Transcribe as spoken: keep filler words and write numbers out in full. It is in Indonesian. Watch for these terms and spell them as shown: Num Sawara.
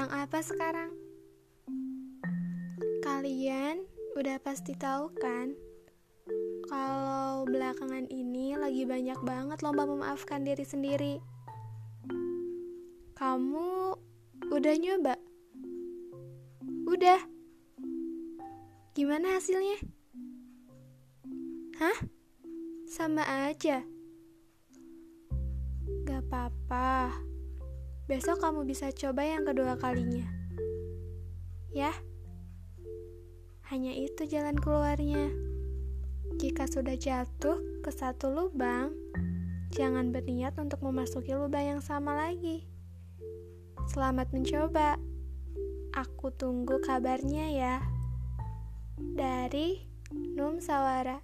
sedang apa sekarang? Kalian udah pasti tahu kan kalau belakangan ini lagi banyak banget lomba memaafkan diri sendiri. Kamu udah nyoba? Udah. Gimana hasilnya? Hah? Sama aja. Gak apa-apa. Besok kamu bisa coba yang kedua kalinya. Ya? Hanya itu jalan keluarnya. Jika sudah jatuh ke satu lubang, jangan berniat untuk memasuki lubang yang sama lagi. Selamat mencoba. Aku tunggu kabarnya ya. Dari Num Sawara.